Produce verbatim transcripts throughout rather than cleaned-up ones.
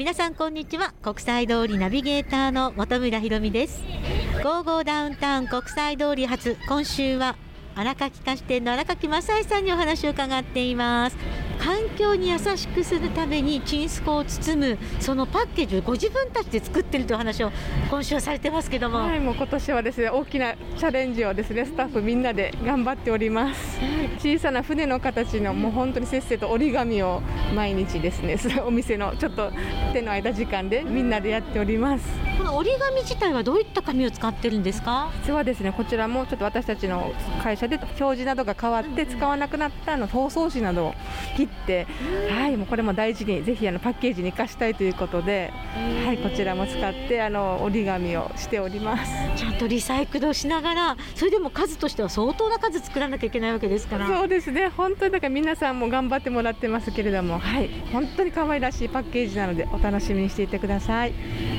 皆さんこんにちは。国際通りナビゲーターの本村ひろみです。ゴーゴーダウンタウン国際通り発、今週は荒垣菓子店の荒垣正恵さんにお話を伺っています。環境に優しくするためにちんすこうを包むそのパッケージをご自分たちで作っているという話を今週はされてますけども、はい、もう今年はですね、大きなチャレンジをですね、スタッフみんなで頑張っております、はい、小さな船の形のもう本当にせっせと折り紙を毎日ですね、お店のちょっと手の間時間でみんなでやっております。この折り紙自体はどういった紙を使ってるんですか？実はですね、こちらもちょっと私たちの会社で表示などが変わって使わなくなったあの包装紙などを切って、はい、もうこれも大事にぜひあのパッケージに生かしたいということで、はい、こちらも使ってあの折り紙をしております。ちゃんとリサイクルをしながら、それでも数としては相当な数作らなきゃいけないわけですから。そうですね、本当にだから皆さんも頑張ってもらってますけれども、はい、本当に可愛らしいパッケージなのでお楽しみにしていてください。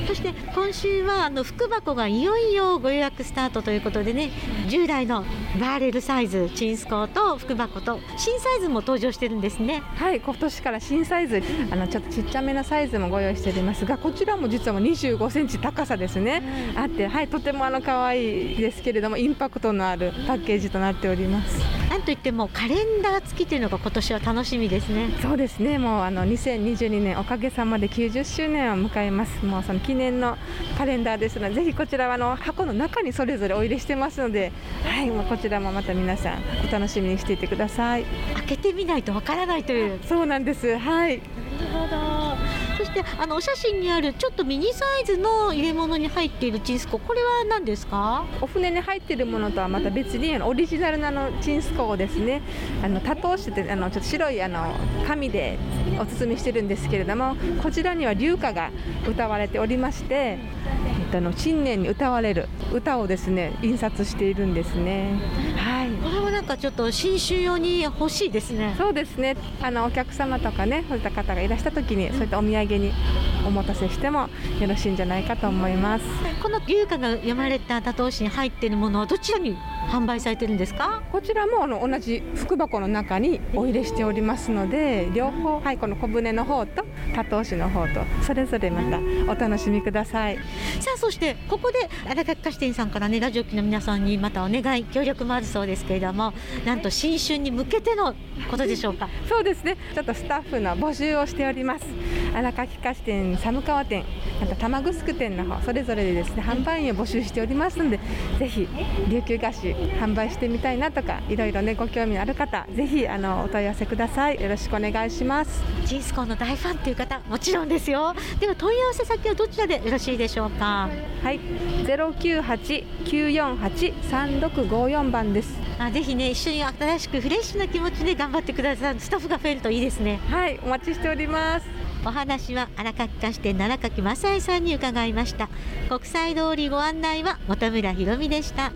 そして今週はあの福箱がいよいよご予約スタートということでね、従来のバーレルサイズちんすこうと福箱と新サイズも登場してるんですね。はい、今年から新サイズ、あのちょっとちっちゃめなサイズもご用意しておりますが、こちらも実はにじゅうごセンチ高さですね、うん、あって、はい、とてもあの可愛いですけれどもインパクトのあるパッケージとなっております。なんといってもカレンダー付きというのが今年は楽しみですね。そうですね、もうあのにせんにじゅうにねんおかげさまできゅうじゅっしゅうねんを迎えます。もうその記念のカレンダーですので、ぜひこちらはあの箱の中にそれぞれお入れしてますので、はい、もうこちらもまた皆さんお楽しみにしていてください。開けてみないとわからないという。そうなんです、はい。なるほど。そしてあのお写真にあるちょっとミニサイズの入れ物に入っているちんすこう、これは何ですか？お船に入っているものとはまた別にオリジナルなのちんすこうをですね、あの多頭しててあのちょっと白いあの紙でお包みしてるんですけれども、こちらには琉歌が歌われておりまして、あの新年に歌われる歌をですね印刷しているんですね、はい、これはなんかちょっと新春用に欲しいですね。そうですね、あのお客様とかね、そういった方がいらした時にそういったお土産にお持たせしてもよろしいんじゃないかと思います。この龍歌が読まれた多頭紙に入っているものはどちらに販売されてるんですか？こちらもあの同じ福箱の中にお入れしておりますので、両方、はい、この小舟の方と多頭紙の方とそれぞれまたお楽しみください。さあ、そしてここで荒垣菓子店さんからね、ラジオ機の皆さんにまたお願い協力もあるそうですけれども、なんと新春に向けてのことでしょうか？そうですね、ちょっとスタッフの募集をしております。荒垣菓子店、寒川店、また玉城店の方それぞれでですね販売員を募集しておりますので、ぜひ琉球菓子販売してみたいなとか、いろいろねご興味のある方、ぜひあのお問い合わせください。よろしくお願いします。ちんすこうの大ファンという方もちろんですよ。では問い合わせ先はどちらでよろしいでしょうか？はい、ゼロきゅうはち きゅうよんはち さんろくごよん 番です。あ、ぜひね、一緒に新しくフレッシュな気持ちで頑張ってください。スタッフが増えるといいですね。はい、お待ちしております。お話は荒垣菓子店の荒垣正恵さんに伺いました。国際通りご案内は本村ひろみでした。